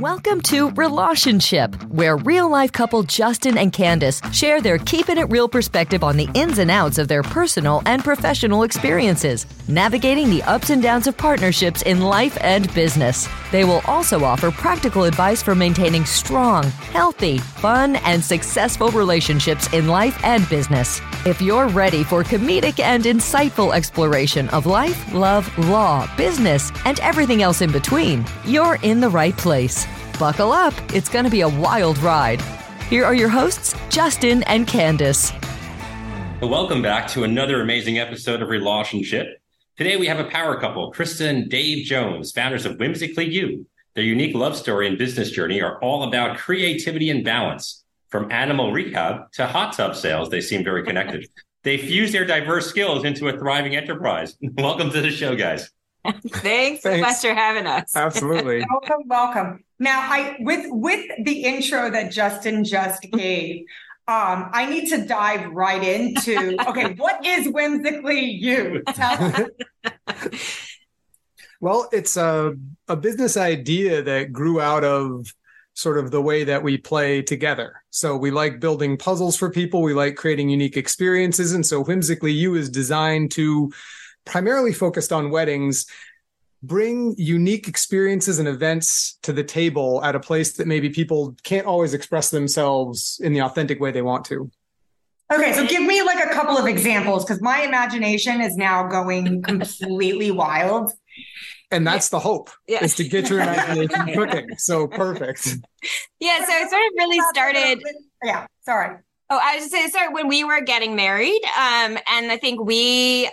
Welcome to Relationship, where real-life couple Justin and Candace share their keeping it real perspective on the ins and outs of their personal and professional experiences, navigating the ups and downs of partnerships in life and business. They will also offer practical advice for maintaining strong, healthy, fun, and successful relationships in life and business. If you're ready for comedic and insightful exploration of life, love, law, business, and everything else in between, you're in the right place. Buckle up, it's going to be a wild ride. Here are your hosts, Justin and Candace. Welcome back to another amazing episode of Relationship. Today we have a power couple, Krista and Dave Jones, founders of Whimsically You. Their unique love story and business journey are all about creativity and balance. From animal rehab to hot tub sales, they seem very connected. They fuse their diverse skills into a thriving enterprise. Welcome to the show, guys. Thanks so much for having us. Absolutely. Welcome. Now, with the intro that Justin just gave, I need to dive right into, okay, what is Whimsically You? Tell us. Well, it's a business idea that grew out of sort of the way that we play together. So we like building puzzles for people. We like creating unique experiences. And so Whimsically You is designed to, primarily focused on weddings, bring unique experiences and events to the table at a place that maybe people can't always express themselves in the authentic way they want to. Okay, so give me like a couple of examples, because my imagination is now going completely wild. And that's the hope, is to get your imagination cooking. So perfect. Yeah, so it sort of really started. Yeah, sorry. Oh, I was just saying, sorry, when we were getting married, and I think we,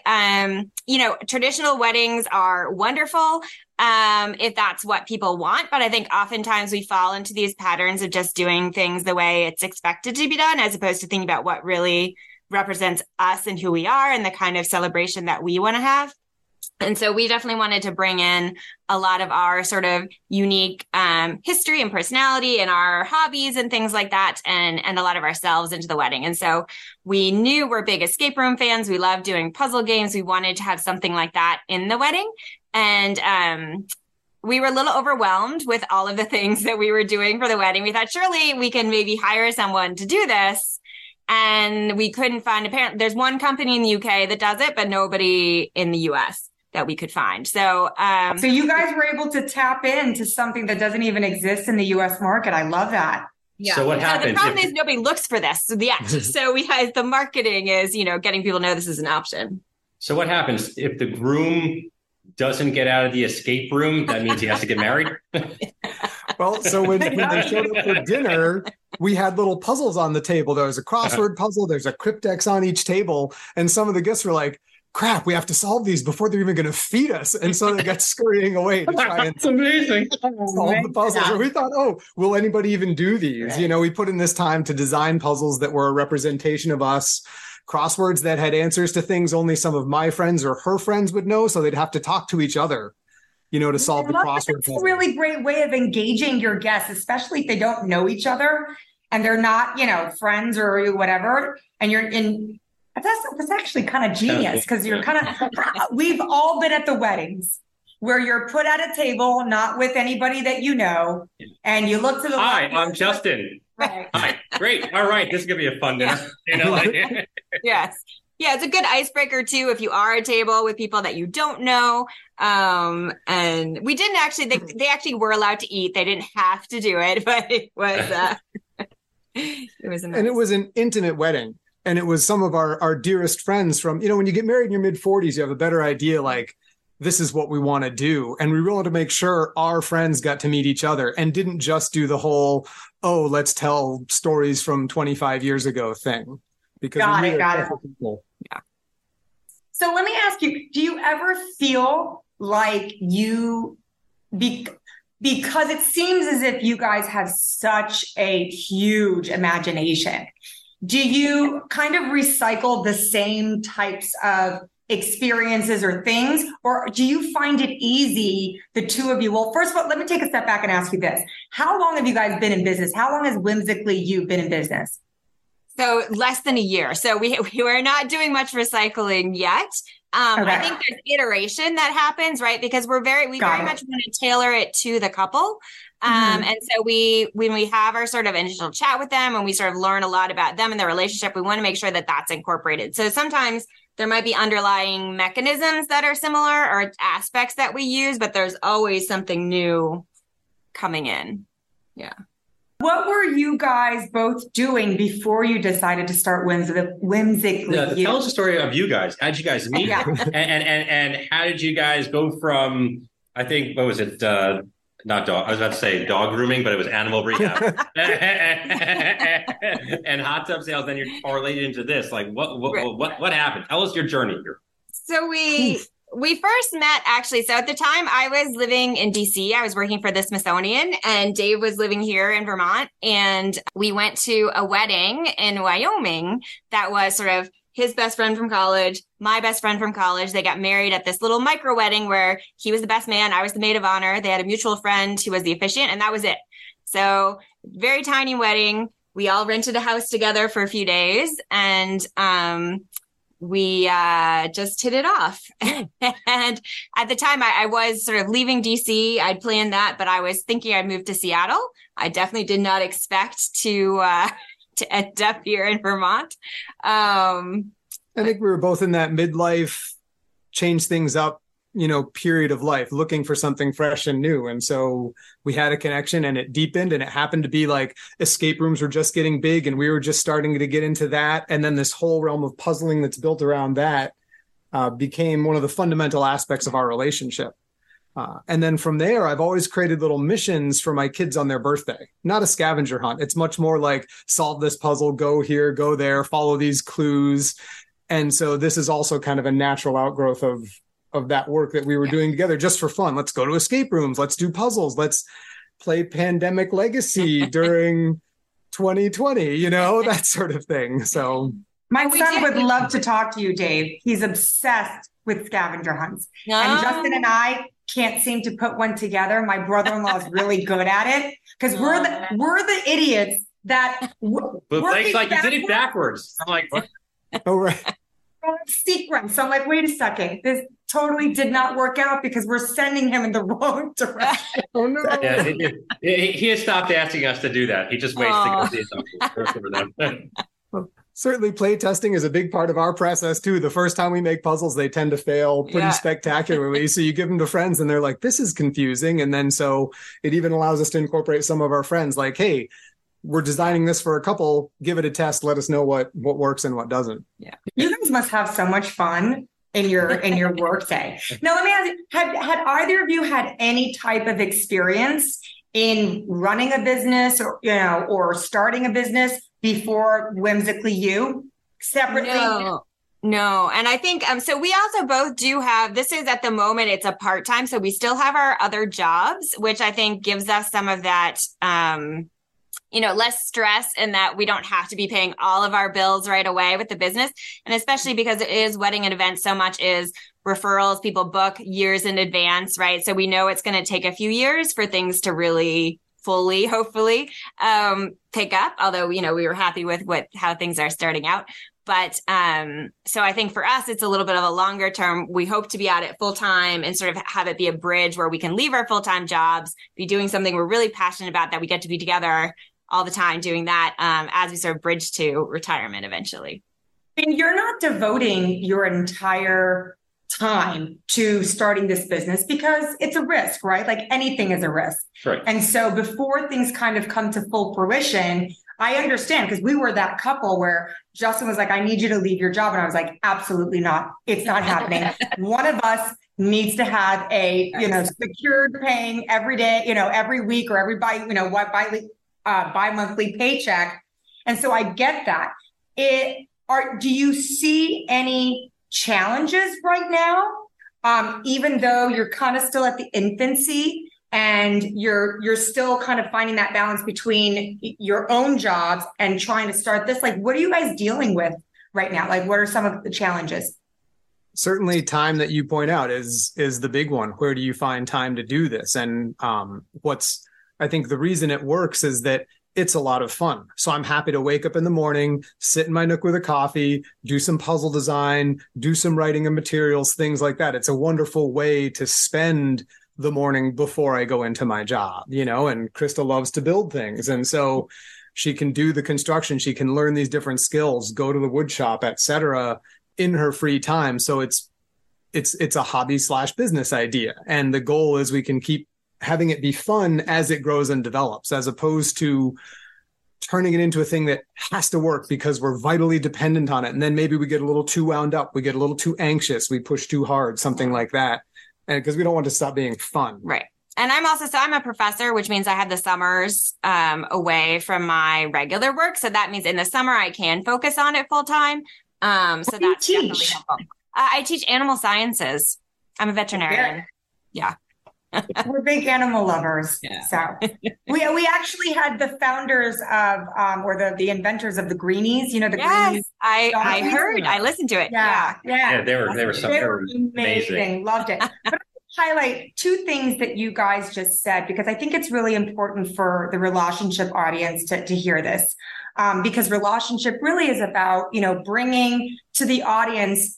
traditional weddings are wonderful if that's what people want. But I think oftentimes we fall into these patterns of just doing things the way it's expected to be done, as opposed to thinking about what really represents us and who we are and the kind of celebration that we want to have. And so we definitely wanted to bring in a lot of our sort of unique history and personality and our hobbies and things like that, and a lot of ourselves into the wedding. And so we knew we're big escape room fans. We love doing puzzle games. We wanted to have something like that in the wedding. And we were a little overwhelmed with all of the things that we were doing for the wedding. We thought, surely we can maybe hire someone to do this. And we couldn't find, apparently, there's one company in the UK that does it, but nobody in the US that we could find. So you guys were able to tap into something that doesn't even exist in the US market. I love that. Yeah. So what happens? The problem is nobody looks for this. So we had the marketing is, getting people to know this is an option. So what happens if the groom doesn't get out of the escape room? That means he has to get married. Well, so when they showed up for dinner, we had little puzzles on the table. There was a crossword puzzle. There's a cryptex on each table. And some of the guests were like, crap, we have to solve these before they're even going to feed us. And so they got scurrying away to try and solve the puzzles. Yeah. And we thought, will anybody even do these? Right. We put in this time to design puzzles that were a representation of us, crosswords that had answers to things only some of my friends or her friends would know. So they'd have to talk to each other, to solve the crossword. It's a really great way of engaging your guests, especially if they don't know each other and they're not, friends or whatever. And you're in. That's actually kind of genius, because you're we've all been at the weddings where you're put at a table, not with anybody that you know, and you look to the Hi, I'm Justin. Right. Hi. Great. All right. This is going to be a fun dinner. Yeah. Yes. Yeah. It's a good icebreaker too, if you are at a table with people that you don't know. And we didn't actually, they actually were allowed to eat. They didn't have to do it, but it was, amazing. And it was an intimate wedding. And it was some of our dearest friends from, when you get married in your mid-40s, you have a better idea, like, this is what we want to do. And we wanted to make sure our friends got to meet each other and didn't just do the whole, let's tell stories from 25 years ago thing. Because people. Yeah. So let me ask you, do you ever feel like because it seems as if you guys have such a huge imagination, do you kind of recycle the same types of experiences or things, or do you find it easy, the two of you? Well, first of all, let me take a step back and ask you this. How long have you guys been in business? How long has Whimsically You been in business? So less than a year. So we were not doing much recycling yet. Okay. I think there's iteration that happens, right? Because we very much want to tailor it to the couple. Mm-hmm. And so when we have our sort of initial chat with them and we sort of learn a lot about them and their relationship, we want to make sure that that's incorporated. So sometimes there might be underlying mechanisms that are similar or aspects that we use, but there's always something new coming in. Yeah. What were you guys both doing before you decided to start Whimsically? Tell us the story of you guys. How'd you guys meet? Yeah. and how did you guys go from, I think, what was it? Not dog. I was about to say dog grooming, but it was animal rehab and hot tub sales. Then you're correlated into this. Like what happened? Tell us your journey here. So we first met actually. So at the time I was living in DC, I was working for the Smithsonian and Dave was living here in Vermont. And we went to a wedding in Wyoming that was sort of his best friend from college, my best friend from college. They got married at this little micro wedding where he was the best man. I was the maid of honor. They had a mutual friend who was the officiant, and that was it. So very tiny wedding. We all rented a house together for a few days and we just hit it off. And at the time I was sort of leaving DC. I'd planned that, but I was thinking I'd move to Seattle. I definitely did not expect to end up here in Vermont. I think we were both in that midlife, change things up, period of life, looking for something fresh and new. And so we had a connection and it deepened, and it happened to be like escape rooms were just getting big and we were just starting to get into that. And then this whole realm of puzzling that's built around that became one of the fundamental aspects of our relationship. And then from there, I've always created little missions for my kids on their birthday, not a scavenger hunt. It's much more like solve this puzzle, go here, go there, follow these clues. And so this is also kind of a natural outgrowth of that work that we were doing together just for fun. Let's go to escape rooms. Let's do puzzles. Let's play Pandemic Legacy during 2020, that sort of thing. So my son would love to talk to you, Dave. He's obsessed with scavenger hunts. No. And Justin and I can't seem to put one together. My brother-in-law is really good at it because we're the idiots that Blake's like, you did it backwards. I'm like, what? Oh, right. Sequence. So I'm like, wait a second. This totally did not work out because we're sending him in the wrong direction. Oh, no. Yeah, he has stopped asking us to do that. He just waits to go see something. Certainly, play testing is a big part of our process, too. The first time we make puzzles, they tend to fail pretty spectacularly. So you give them to friends and they're like, this is confusing. And then so it even allows us to incorporate some of our friends like, hey, we're designing this for a couple. Give it a test. Let us know what works and what doesn't. Yeah. You guys must have so much fun in your work day. Now, let me ask you, had either of you had any type of experience in running a business or starting a business before Whimsically You separately? No. And I think, so we also both do have, this is at the moment, it's a part-time. So we still have our other jobs, which I think gives us some of that, less stress in that we don't have to be paying all of our bills right away with the business. And especially because it is wedding and events, so much is referrals, people book years in advance, right? So we know it's going to take a few years for things to really fully, hopefully, pick up. Although, we were happy with how things are starting out. But so I think for us, it's a little bit of a longer term. We hope to be at it full time and sort of have it be a bridge where we can leave our full time jobs, be doing something we're really passionate about that we get to be together all the time doing that as we sort of bridge to retirement eventually. And you're not devoting your entire time to starting this business because it's a risk, right? Like anything is a risk. Right. And so before things kind of come to full fruition, I understand, because we were that couple where Justin was like, I need you to leave your job. And I was like, absolutely not. It's not happening. One of us needs to have a, secured paying every day, every week or every bi-monthly paycheck. And so I get that. Do you see any challenges right now? Even though you're kind of still at the infancy and you're still kind of finding that balance between your own jobs and trying to start this, like, what are you guys dealing with right now? Like, what are some of the challenges? Certainly time that you point out is the big one. Where do you find time to do this? And I think the reason it works is that it's a lot of fun. So I'm happy to wake up in the morning, sit in my nook with a coffee, do some puzzle design, do some writing of materials, things like that. It's a wonderful way to spend the morning before I go into my job, you know, and Krista loves to build things. And so she can do the construction. She can learn these different skills, go to the wood shop, et cetera, in her free time. So it's a hobby / business idea. And the goal is we can keep having it be fun as it grows and develops, as opposed to turning it into a thing that has to work because we're vitally dependent on it. And then maybe we get a little too wound up. We get a little too anxious. We push too hard, something like that. And because we don't want to stop being fun. Right. And I'm also, so I'm a professor, which means I have the summers away from my regular work. So that means in the summer I can focus on it full time. So that's definitely helpful. I teach animal sciences. I'm a veterinarian. Yeah. We're big animal lovers. Yeah. So we actually had the founders of, or the inventors of the Greenies, you know, the Greenies. I heard, I listened to it. Yeah. They were amazing. Loved it. But I highlight two things that you guys just said, because I think it's really important for the relationship audience to hear this. Because relationship really is about, you know, bringing to the audience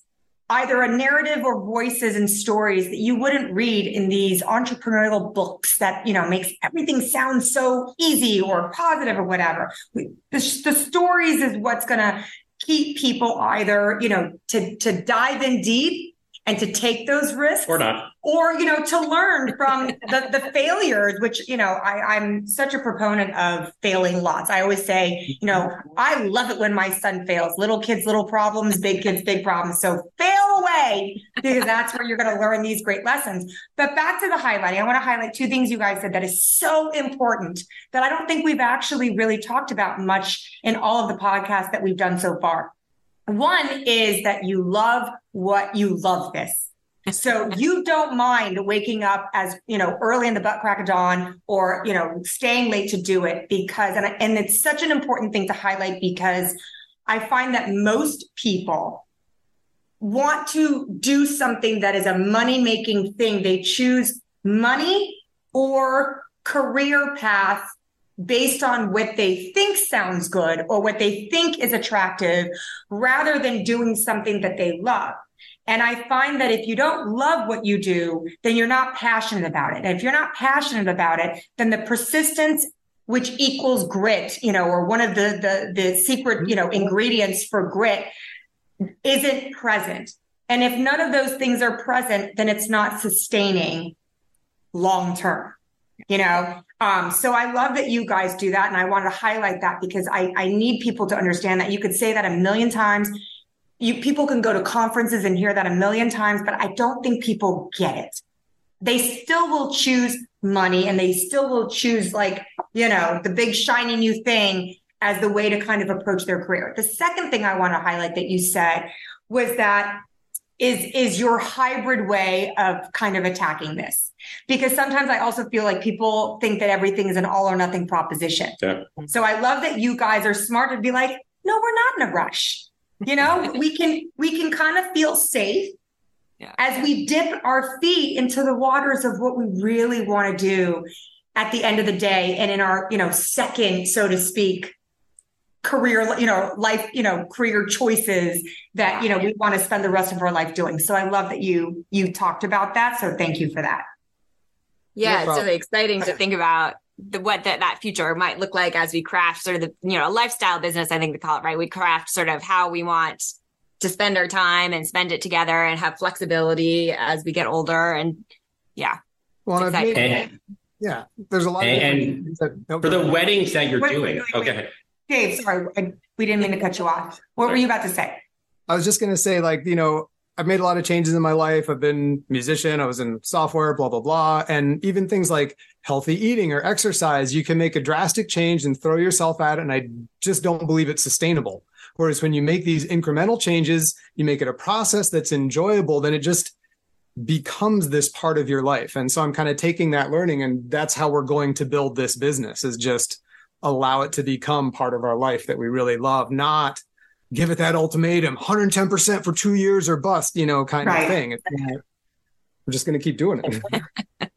either a narrative or voices and stories that you wouldn't read in these entrepreneurial books that, you know, makes everything sound so easy or positive or whatever. The stories is what's going to keep people either, you know, to dive in deep and to take those risks or not, or, you know, to learn from the failures, which, you know, I'm such a proponent of failing lots. I always say, you know, I love it when my son fails. Little kids, little problems, big kids, big problems. So fail away, because that's where you're going to learn these great lessons. But back to the highlighting, I want to highlight two things you guys said that is so important that I don't think we've actually really talked about much in all of the podcasts that we've done so far. One is that you love what you love this. So you don't mind waking up as, you know, early in the butt crack of dawn or, you know, staying late to do it because, and it's such an important thing to highlight because I find that most people want to do something that is a money-making thing. They choose money or career path based on what they think sounds good or what they think is attractive rather than doing something that they love. And I find that if you don't love what you do, then you're not passionate about it. And if you're not passionate about it, then the persistence, which equals grit, you know, or one of the secret, you know, ingredients for grit isn't present. And if none of those things are present, then it's not sustaining long term, you know? So I love that you guys do that. And I wanted to highlight that because I need people to understand that. You could say that a million times. People can go to conferences and hear that a million times, but I don't think people get it. They still will choose money and they still will choose, like, you know, the big shiny new thing as the way to kind of approach their career. The second thing I want to highlight that you said was that is your hybrid way of kind of attacking this. Because sometimes I also feel like people think that everything is an all or nothing proposition. Yeah. So I love that you guys are smart to be like, no, we're not in a rush. You know, we can kind of feel safe as we dip our feet into the waters of what we really want to do at the end of the day. And in our, you know, second, so to speak, career, you know, life, you know, career choices that, you know, we want to spend the rest of our life doing. So I love that you talked about that. So thank you for that. Yeah, it's really exciting to think about what that future might look like as we craft sort of the, you know, a lifestyle business, I think they call it, right? We craft sort of how we want to spend our time and spend it together and have flexibility as we get older. And yeah. Well, there's a lot of for the weddings that you're doing. Okay. Dave, sorry, we didn't mean to cut you off. What were you about to say? I was just going to say, like, you know, I've made a lot of changes in my life. I've been a musician. I was in software, blah, blah, blah. And even things like healthy eating or exercise, you can make a drastic change and throw yourself at it. And I just don't believe it's sustainable. Whereas when you make these incremental changes, you make it a process that's enjoyable, then it just becomes this part of your life. And so I'm kind of taking that learning, and that's how we're going to build this business, is just allow it to become part of our life that we really love, not give it that ultimatum, 110% for 2 years or bust, you know, kind of thing. We're just going to keep doing it.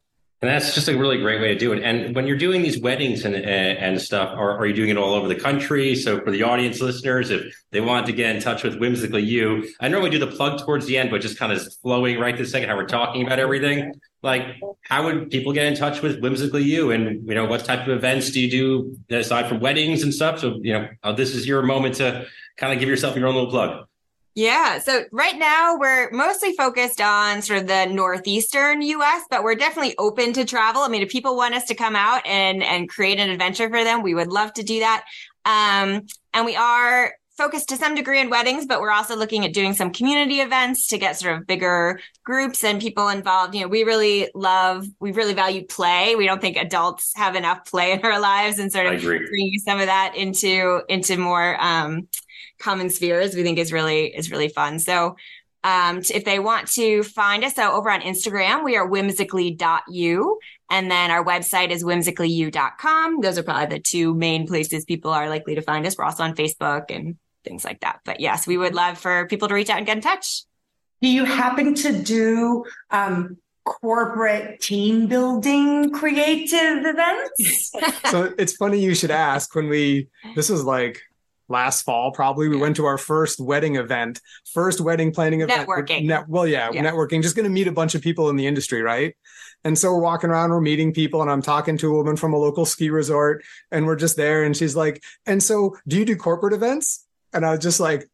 And that's just a really great way to do it. And when you're doing these weddings and stuff, are you doing it all over the country? So for the audience listeners, if they want to get in touch with Whimsically You, I normally do the plug towards the end, but just kind of flowing right this second, how we're talking about everything. Like, how would people get in touch with Whimsically You? And, you know, what type of events do you do aside from weddings and stuff? So, you know, this is your moment to kind of give yourself your own little plug. Yeah. So right now we're mostly focused on sort of the northeastern U.S., but we're definitely open to travel. I mean, if people want us to come out and create an adventure for them, we would love to do that. And we are focused to some degree on weddings, but we're also looking at doing some community events to get sort of bigger groups and people involved. You know, we really value play. We don't think adults have enough play in our lives, and sort of bringing some of that into more, common spheres, we think is really fun. So if they want to find us, so over on Instagram, we are whimsically.you. And then our website is whimsicallyu.com. Those are probably the two main places people are likely to find us. We're also on Facebook and things like that. But yes, we would love for people to reach out and get in touch. Do you happen to do corporate team building creative events? So it's funny you should ask. This was like last fall, probably, we went to our first wedding planning event. Networking. Networking. Just going to meet a bunch of people in the industry, right? And so we're walking around, we're meeting people, and I'm talking to a woman from a local ski resort, and we're just there. And she's like, and so do you do corporate events? And I was just like,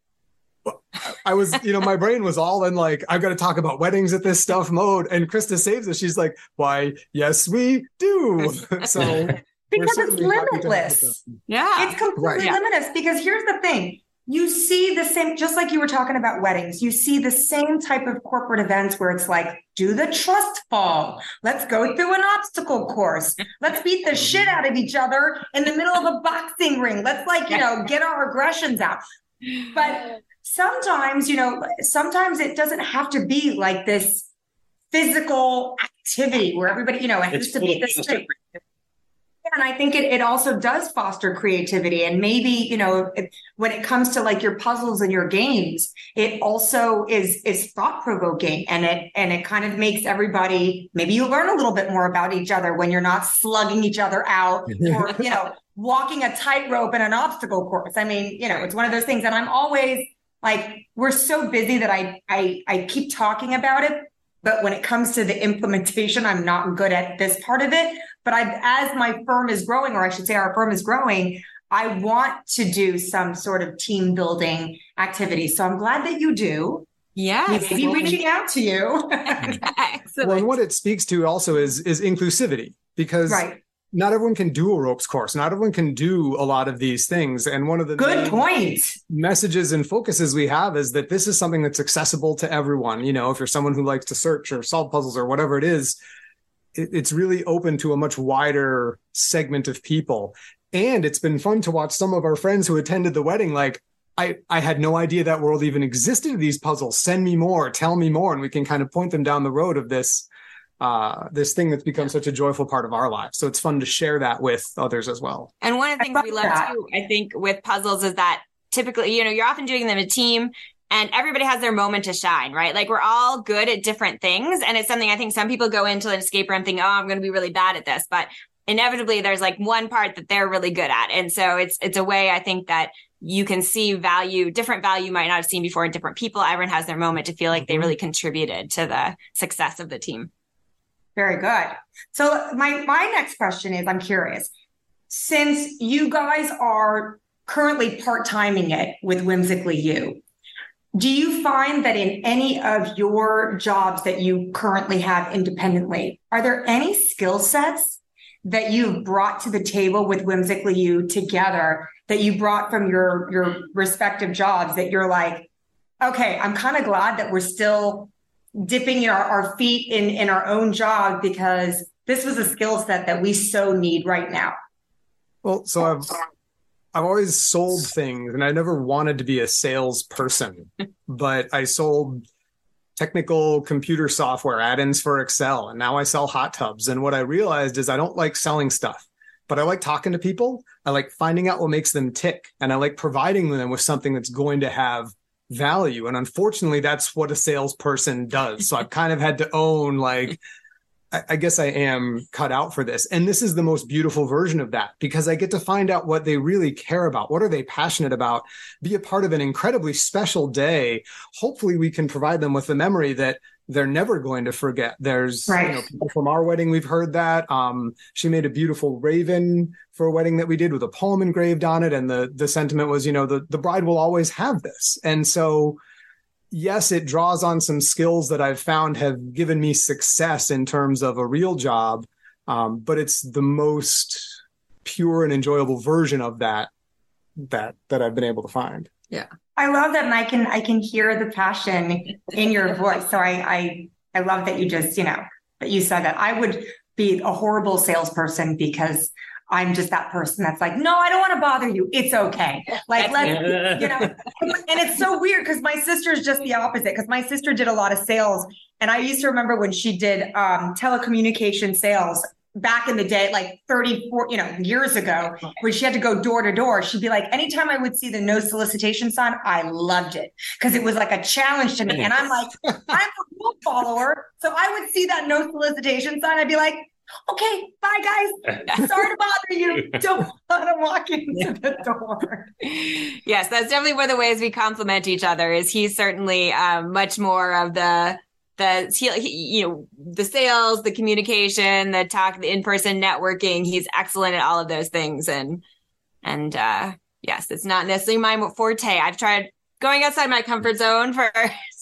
my brain was all in like, I've got to talk about weddings at this stuff mode. And Krista saves us. She's like, why, yes, we do. So... Because it's limitless. Yeah. It's completely limitless, because here's the thing. You see the same, just like you were talking about weddings, you see the same type of corporate events where it's like, do the trust fall. Let's go through an obstacle course. Let's beat the shit out of each other in the middle of a boxing ring. Let's get our aggressions out. But sometimes it doesn't have to be like this physical activity where everybody, it has to be this thing. And I think it also does foster creativity. And maybe, when it comes to like your puzzles and your games, it also is thought provoking, and it kind of makes everybody, maybe you learn a little bit more about each other when you're not slugging each other out or, walking a tightrope in an obstacle course. I mean, it's one of those things. And I'm always like, we're so busy that I keep talking about it. But when it comes to the implementation, I'm not good at this part of it. But as my firm is growing, or I should say our firm is growing, I want to do some sort of team building activity. So I'm glad that you do. Yeah. Maybe reaching out to you. Excellent. Well, and what it speaks to also is inclusivity, because not everyone can do a ropes course. Not everyone can do a lot of these things. And one of the good points messages and focuses we have is that this is something that's accessible to everyone. If you're someone who likes to search or solve puzzles or whatever it is, it's really open to a much wider segment of people. And it's been fun to watch some of our friends who attended the wedding. Like, I had no idea that world even existed. These puzzles, send me more, tell me more. And we can kind of point them down the road of this thing that's become such a joyful part of our lives. So it's fun to share that with others as well. And one of the things we love too, I think, with puzzles is that typically, you're often doing them in a team, and everybody has their moment to shine, right? Like, we're all good at different things. And it's something I think some people go into an escape room thinking, oh, I'm going to be really bad at this. But inevitably there's like one part that they're really good at. And so it's a way, I think, that you can see different value you might not have seen before in different people. Everyone has their moment to feel like they really contributed to the success of the team. Very good. So my next question is, I'm curious, since you guys are currently part-timing it with Whimsically You, do you find that in any of your jobs that you currently have independently, are there any skill sets that you've brought to the table with Whimsically You together that you brought from your respective jobs that you're like, okay, I'm kind of glad that we're still dipping our feet in our own job, because this was a skill set that we so need right now? Well, so I've always sold things, and I never wanted to be a salesperson, but I sold technical computer software add-ins for Excel, and now I sell hot tubs. And what I realized is I don't like selling stuff, but I like talking to people. I like finding out what makes them tick, and I like providing them with something that's going to have value. And unfortunately, that's what a salesperson does. So I've kind of had to own, like, I guess I am cut out for this. And this is the most beautiful version of that, because I get to find out what they really care about. What are they passionate about? Be a part of an incredibly special day. Hopefully we can provide them with a memory that they're never going to forget. There's people from our wedding, we've heard that. She made a beautiful raven for a wedding that we did with a poem engraved on it. And the sentiment was, the bride will always have this. And so, yes, it draws on some skills that I've found have given me success in terms of a real job, but it's the most pure and enjoyable version of that I've been able to find. Yeah, I love that, and I can hear the passion in your voice. So I love that you just that you said that. I would be a horrible salesperson because I'm just that person that's like, no, I don't want to bother you. It's okay. Like, let's, and it's so weird because my sister is just the opposite, because my sister did a lot of sales. And I used to remember when she did telecommunication sales back in the day, like 34, years ago, when she had to go door to door, she'd be like, anytime I would see the no solicitation sign, I loved it because it was like a challenge to me. And I'm like, I'm a rule follower. So I would see that no solicitation sign. I'd be like, okay, bye guys. Sorry to bother you. Don't want to walk into the door. Yes, that's definitely one of the ways we complement each other. Is he's certainly much more of the sales, the communication, the talk, the in-person networking. He's excellent at all of those things. And yes, it's not necessarily my forte. I've tried going outside my comfort zone for.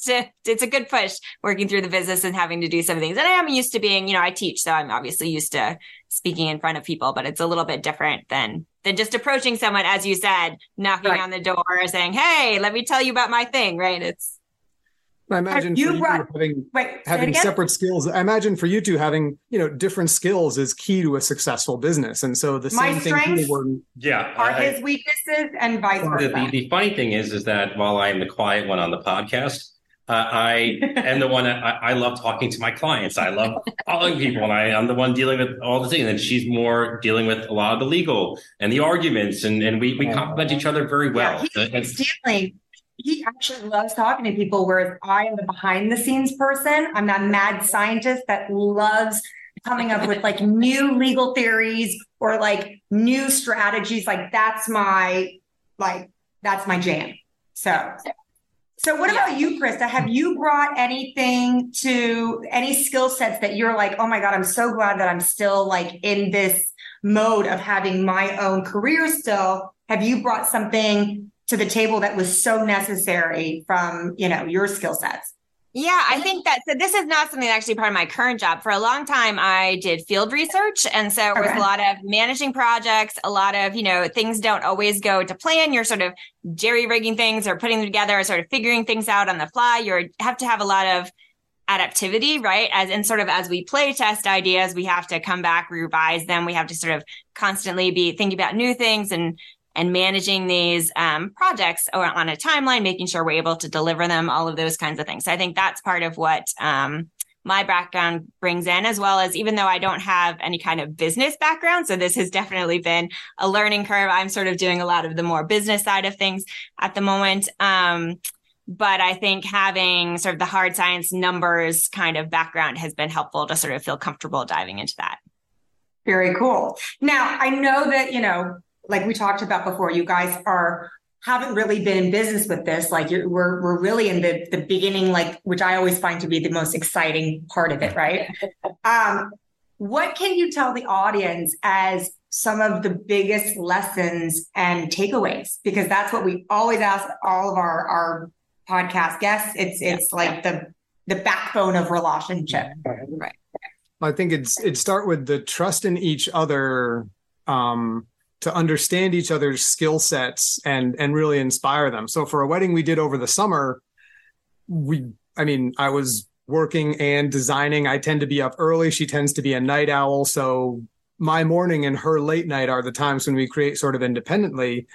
It's a good push working through the business and having to do some things. And I am used to being, I teach, so I'm obviously used to speaking in front of people, but it's a little bit different than just approaching someone, as you said, knocking on the door or saying, hey, let me tell you about my thing, right? I imagine for you having separate skills. I imagine for you two having, different skills is key to a successful business. And so the same things are his weaknesses and vice versa. The funny thing is that while I am the quiet one on the podcast, I am the one that I love talking to my clients. I love calling people, and I'm the one dealing with all the things. And she's more dealing with a lot of the legal and the arguments, and we complement each other very well. Yeah, he actually loves talking to people, whereas I am the behind the scenes person. I'm that mad scientist that loves coming up with like new legal theories or like new strategies. Like that's my jam. So what about you, Krista? Have you brought anything to any skill sets that you're like, oh my God, I'm so glad that I'm still like in this mode of having my own career still. Have you brought something to the table that was so necessary from, your skill sets? Yeah, I think so this is not something that's actually part of my current job. For a long time, I did field research. And so it was a lot of managing projects, a lot of, things don't always go to plan. You're sort of jerry-rigging things or putting them together or sort of figuring things out on the fly. You have to have a lot of adaptivity, right? As we play test ideas, we have to come back, revise them. We have to sort of constantly be thinking about new things and managing these projects on a timeline, making sure we're able to deliver them, all of those kinds of things. So I think that's part of what my background brings in, as well as, even though I don't have any kind of business background, so this has definitely been a learning curve. I'm sort of doing a lot of the more business side of things at the moment. But I think having sort of the hard science numbers kind of background has been helpful to sort of feel comfortable diving into that. Very cool. Now, I know that, like we talked about before, you guys haven't really been in business with this. Like we're really in the beginning, like, which I always find to be the most exciting part of it, right? What can you tell the audience as some of the biggest lessons and takeaways? Because that's what we always ask all of our podcast guests. It's like the backbone of relationship. Right. I think it start with the trust in each other, to understand each other's skill sets and really inspire them. So for a wedding we did over the summer, I was working and designing. I tend to be up early. She tends to be a night owl. So my morning and her late night are the times when we create sort of independently.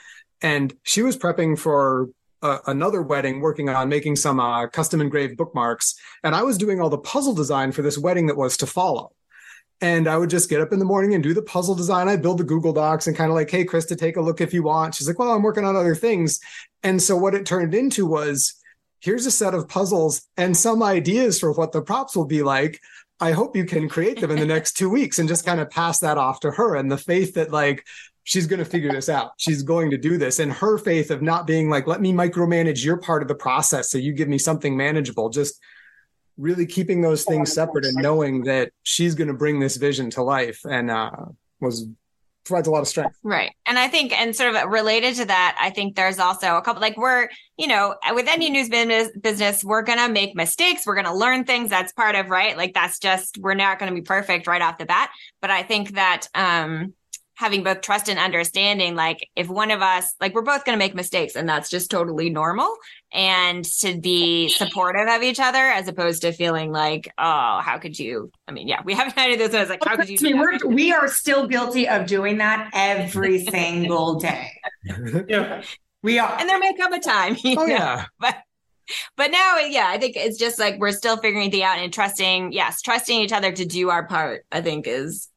And she was prepping for another wedding, working on making some custom engraved bookmarks. And I was doing all the puzzle design for this wedding that was to follow. And I would just get up in the morning and do the puzzle design. I'd build the Google Docs and kind of like, hey, Krista, take a look if you want. She's like, well, I'm working on other things. And so what it turned into was, here's a set of puzzles and some ideas for what the props will be like. I hope you can create them in the next 2 weeks and just kind of pass that off to her. And the faith that like, she's going to figure this out. She's going to do this. And her faith of not being like, let me micromanage your part of the process so you give me something manageable. Just really keeping those things separate and knowing that she's going to bring this vision to life and provides a lot of strength. Right. And I think, and sort of related to that, I think there's also a couple, like we're, you know, with any news business, we're going to make mistakes. We're going to learn things. That's part of, right? Like that's just, we're not going to be perfect right off the bat. But I think that, having both trust and understanding, like if one of us, like we're both going to make mistakes and that's just totally normal, and to be supportive of each other as opposed to feeling like, oh, how could you? I mean, yeah, we haven't had this. I was like, how could you? We are still guilty of doing that every single day. Yeah. We are. And there may come a time. Oh, yeah. But now, yeah, I think it's just like, we're still figuring things out and trusting each other to do our part, I think is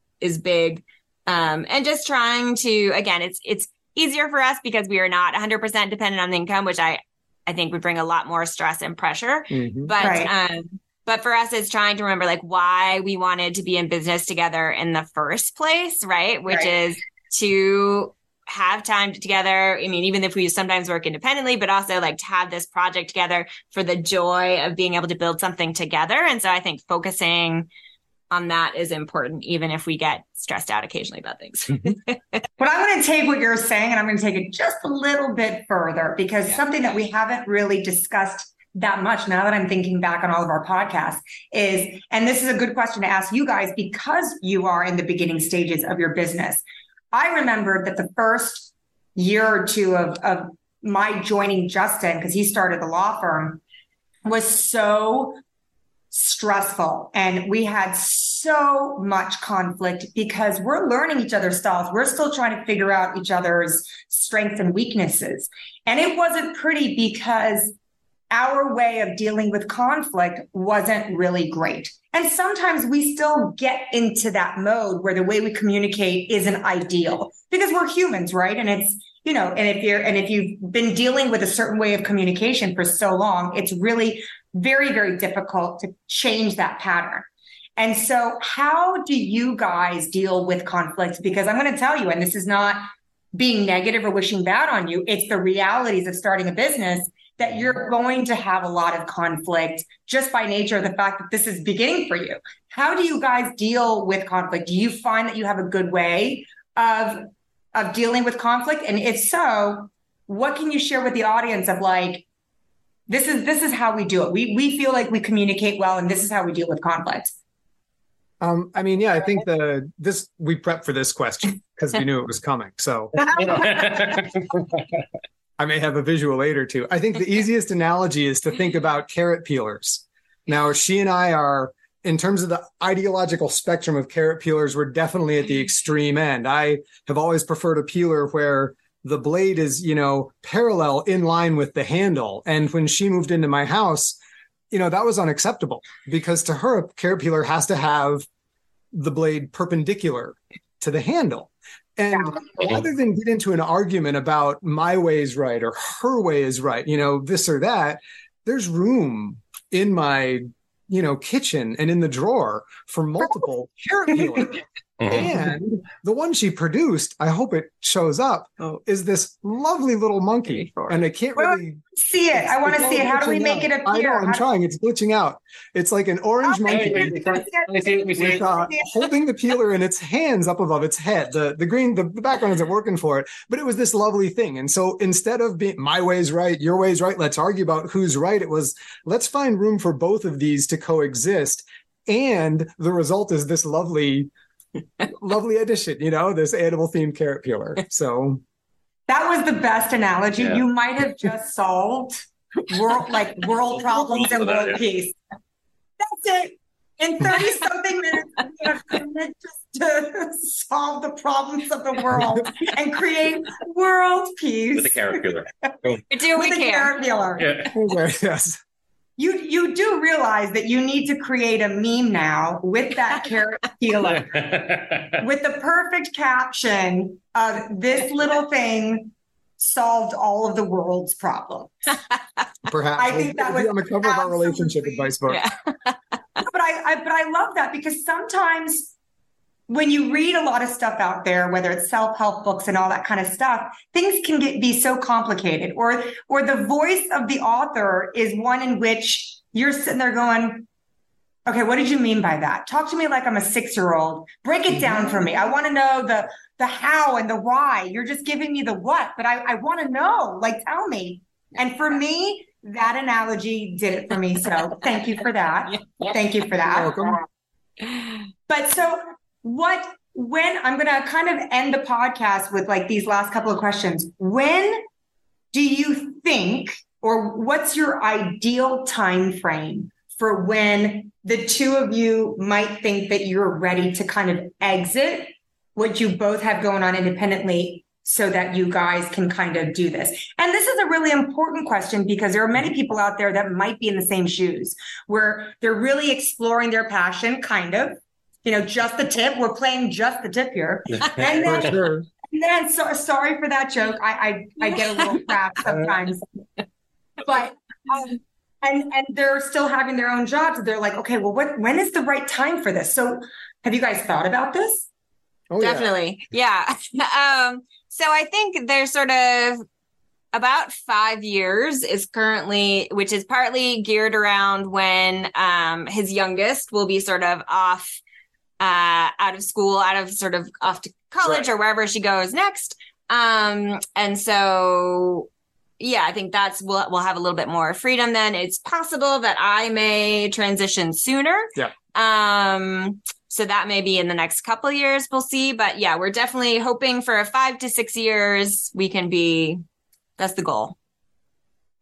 big. And just trying to, again, it's easier for us because we are not 100% dependent on the income, which I think would bring a lot more stress and pressure. Mm-hmm. But, right. But for us, it's trying to remember like why we wanted to be in business together in the first place, right? Which is to have time together. I mean, even if we sometimes work independently, but also like to have this project together for the joy of being able to build something together. And so I think focusing on that is important, even if we get stressed out occasionally about things. But I'm going to take what you're saying and I'm going to take it just a little bit further, because something that we haven't really discussed that much, now that I'm thinking back on all of our podcasts, is, and this is a good question to ask you guys because you are in the beginning stages of your business. I remembered that the first year or two of my joining Justin, because he started the law firm, was so stressful. And we had so much conflict because we're learning each other's styles. We're still trying to figure out each other's strengths and weaknesses. And it wasn't pretty because our way of dealing with conflict wasn't really great. And sometimes we still get into that mode where the way we communicate isn't ideal because we're humans, right? And it's, you know, and if you've been dealing with a certain way of communication for so long, it's really very, very difficult to change that pattern. And so how do you guys deal with conflict? Because I'm going to tell you, and this is not being negative or wishing bad on you, it's the realities of starting a business that you're going to have a lot of conflict just by nature of the fact that this is beginning for you. How do you guys deal with conflict? Do you find that you have a good way of dealing with conflict? And if so, what can you share with the audience of like, this is how we do it. We feel like we communicate well, and this is how we deal with conflict. I mean, yeah, I think we prepped for this question because we knew it was coming. So I may have a visual aid or two. I think the easiest analogy is to think about carrot peelers. Now, she and I are, in terms of the ideological spectrum of carrot peelers, we're definitely at the extreme end. I have always preferred a peeler where the blade is, you know, parallel in line with the handle. And when she moved into my house, you know, that was unacceptable because to her, a carrot peeler has to have the blade perpendicular to the handle. And rather than get into an argument about my way is right or her way is right, you know, this or that, there's room in my, you know, kitchen and in the drawer for multiple carrot peelers. And the one she produced, I hope it shows up, is this lovely little monkey. And I can't really see it. I want to see it. How do we make it appear? I know, I'm trying. It's glitching out. It's like an orange monkey holding the peeler in its hands up above its head. The background isn't working for it, but it was this lovely thing. And so instead of being my way's right, your way's right, let's argue about who's right, it was let's find room for both of these to coexist. And the result is this lovely addition, you know, this animal themed carrot peeler. So that was the best analogy. Yeah. You might have just solved world problems and world peace. That's it. In 30 something minutes, we have committed to solve the problems of the world and create world peace with a carrot peeler. Carrot peeler. Yeah. Okay, yes. You do realize that you need to create a meme now with that carrot peeler with the perfect caption of this little thing solved all of the world's problems. Perhaps. I think that would be on the cover of our relationship advice book. Yeah. But but I love that, because sometimes when you read a lot of stuff out there, whether it's self-help books and all that kind of stuff, things can be so complicated, or the voice of the author is one in which you're sitting there going, okay, what did you mean by that? Talk to me like I'm a 6-year-old. Break it down for me. I want to know the how and the why. You're just giving me the what, but I want to know, like, tell me. And for me, that analogy did it for me. So thank you for that. Thank you for that. You're welcome. But so, I'm going to kind of end the podcast with like these last couple of questions. When do you think, or what's your ideal time frame for when the two of you might think that you're ready to kind of exit what you both have going on independently so that you guys can kind of do this? And this is a really important question, because there are many people out there that might be in the same shoes, where they're really exploring their passion, kind of, you know, just the tip. We're playing just the tip here. And then, so, sorry for that joke. I get a little crap sometimes. But and they're still having their own jobs. They're like, okay, well, when is the right time for this? So have you guys thought about this? Oh, definitely. Yeah. So I think there's sort of about 5 years is currently, which is partly geared around when his youngest will be sort of off out of school, out of sort of off to college, right, or wherever she goes next. And so, yeah, I think that's, we'll have a little bit more freedom then. It's possible that I may transition sooner. Yeah. So that may be in the next couple of years, we'll see. But yeah, we're definitely hoping for a 5 to 6 years we can be, that's the goal.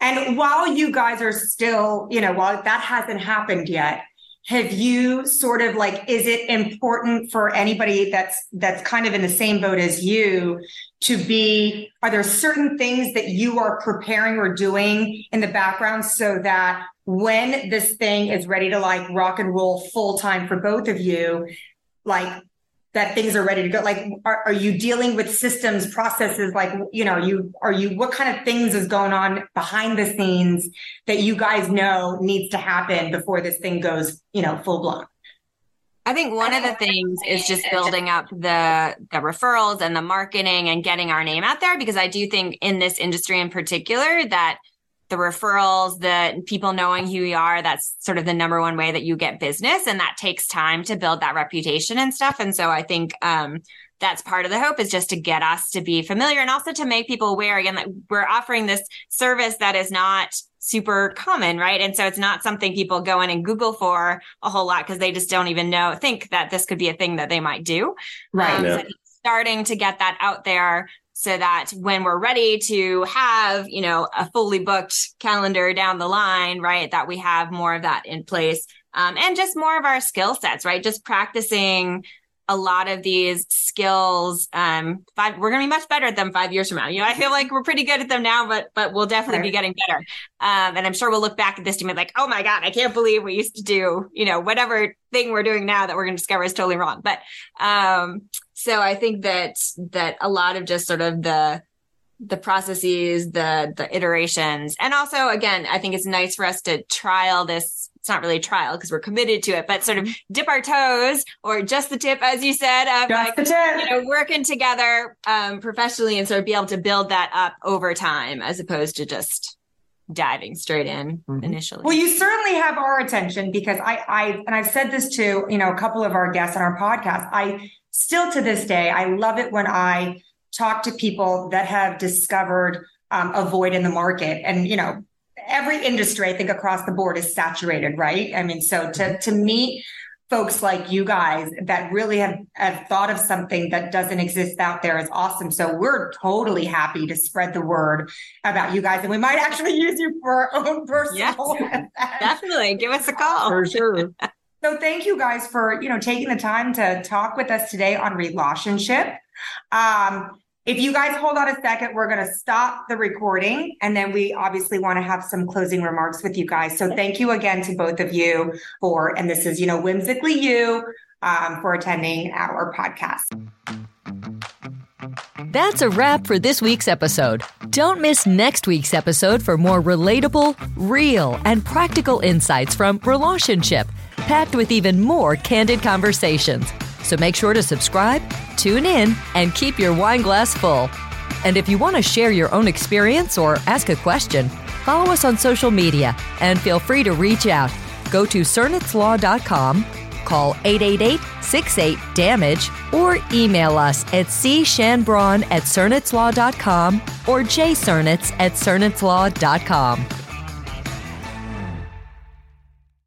And while you guys are still, you know, while that hasn't happened yet, have you sort of like, is it important for anybody that's kind of in the same boat as you to be, are there certain things that you are preparing or doing in the background so that when this thing is ready to like rock and roll full time for both of you, like that things are ready to go? Like, are you dealing with systems, processes? Like, you know, what kind of things is going on behind the scenes that you guys know needs to happen before this thing goes, you know, full blown? I think one of the things is just building up the referrals and the marketing and getting our name out there, because I do think in this industry in particular that the referrals, the people knowing who we are, that's sort of the number one way that you get business, and that takes time to build that reputation and stuff. And so I think that's part of the hope, is just to get us to be familiar, and also to make people aware again that we're offering this service that is not super common, right? And so it's not something people go in and Google for a whole lot, because they just don't even think that this could be a thing that they might do. Right. So starting to get that out there so that when we're ready to have, you know, a fully booked calendar down the line, right, that we have more of that in place, and just more of our skill sets, right? Just practicing a lot of these skills. We're going to be much better at them 5 years from now. You know, I feel like we're pretty good at them now, but we'll definitely be getting better. And I'm sure we'll look back at this and be like, oh my God, I can't believe we used to do, you know, whatever thing we're doing now that we're going to discover is totally wrong. But so I think that a lot of just sort of the processes, the iterations, and also, again, I think it's nice for us to trial this. It's not really a trial because we're committed to it, but sort of dip our toes, or just the tip, as you said, of like, you know, working together professionally, and sort of be able to build that up over time as opposed to just diving straight in initially. Well, you certainly have our attention, because I've said this to, you know, a couple of our guests on our podcast. I still to this day, I love it when I talk to people that have discovered a void in the market, and, you know, every industry, I think, across the board is saturated, right? I mean, so to meet folks like you guys that really have thought of something that doesn't exist out there is awesome. So we're totally happy to spread the word about you guys. And we might actually use you for our own personal. Yes, definitely. Give us a call. For sure. So thank you guys for, you know, taking the time to talk with us today on Relationship. If you guys hold on a second, we're going to stop the recording, and then we obviously want to have some closing remarks with you guys. So thank you again to both of you for, and this is, you know, Whimsically You, for attending our podcast. That's a wrap for this week's episode. Don't miss next week's episode for more relatable, real, and practical insights from Relationship. packed with even more candid conversations. So make sure to subscribe, tune in, and keep your wine glass full. And if you want to share your own experience or ask a question, follow us on social media and feel free to reach out. Go to CernitzLaw.com, call 888-68-DAMAGE, or email us at cshanbron@cernitzlaw.com or jcernitz@cernitzlaw.com.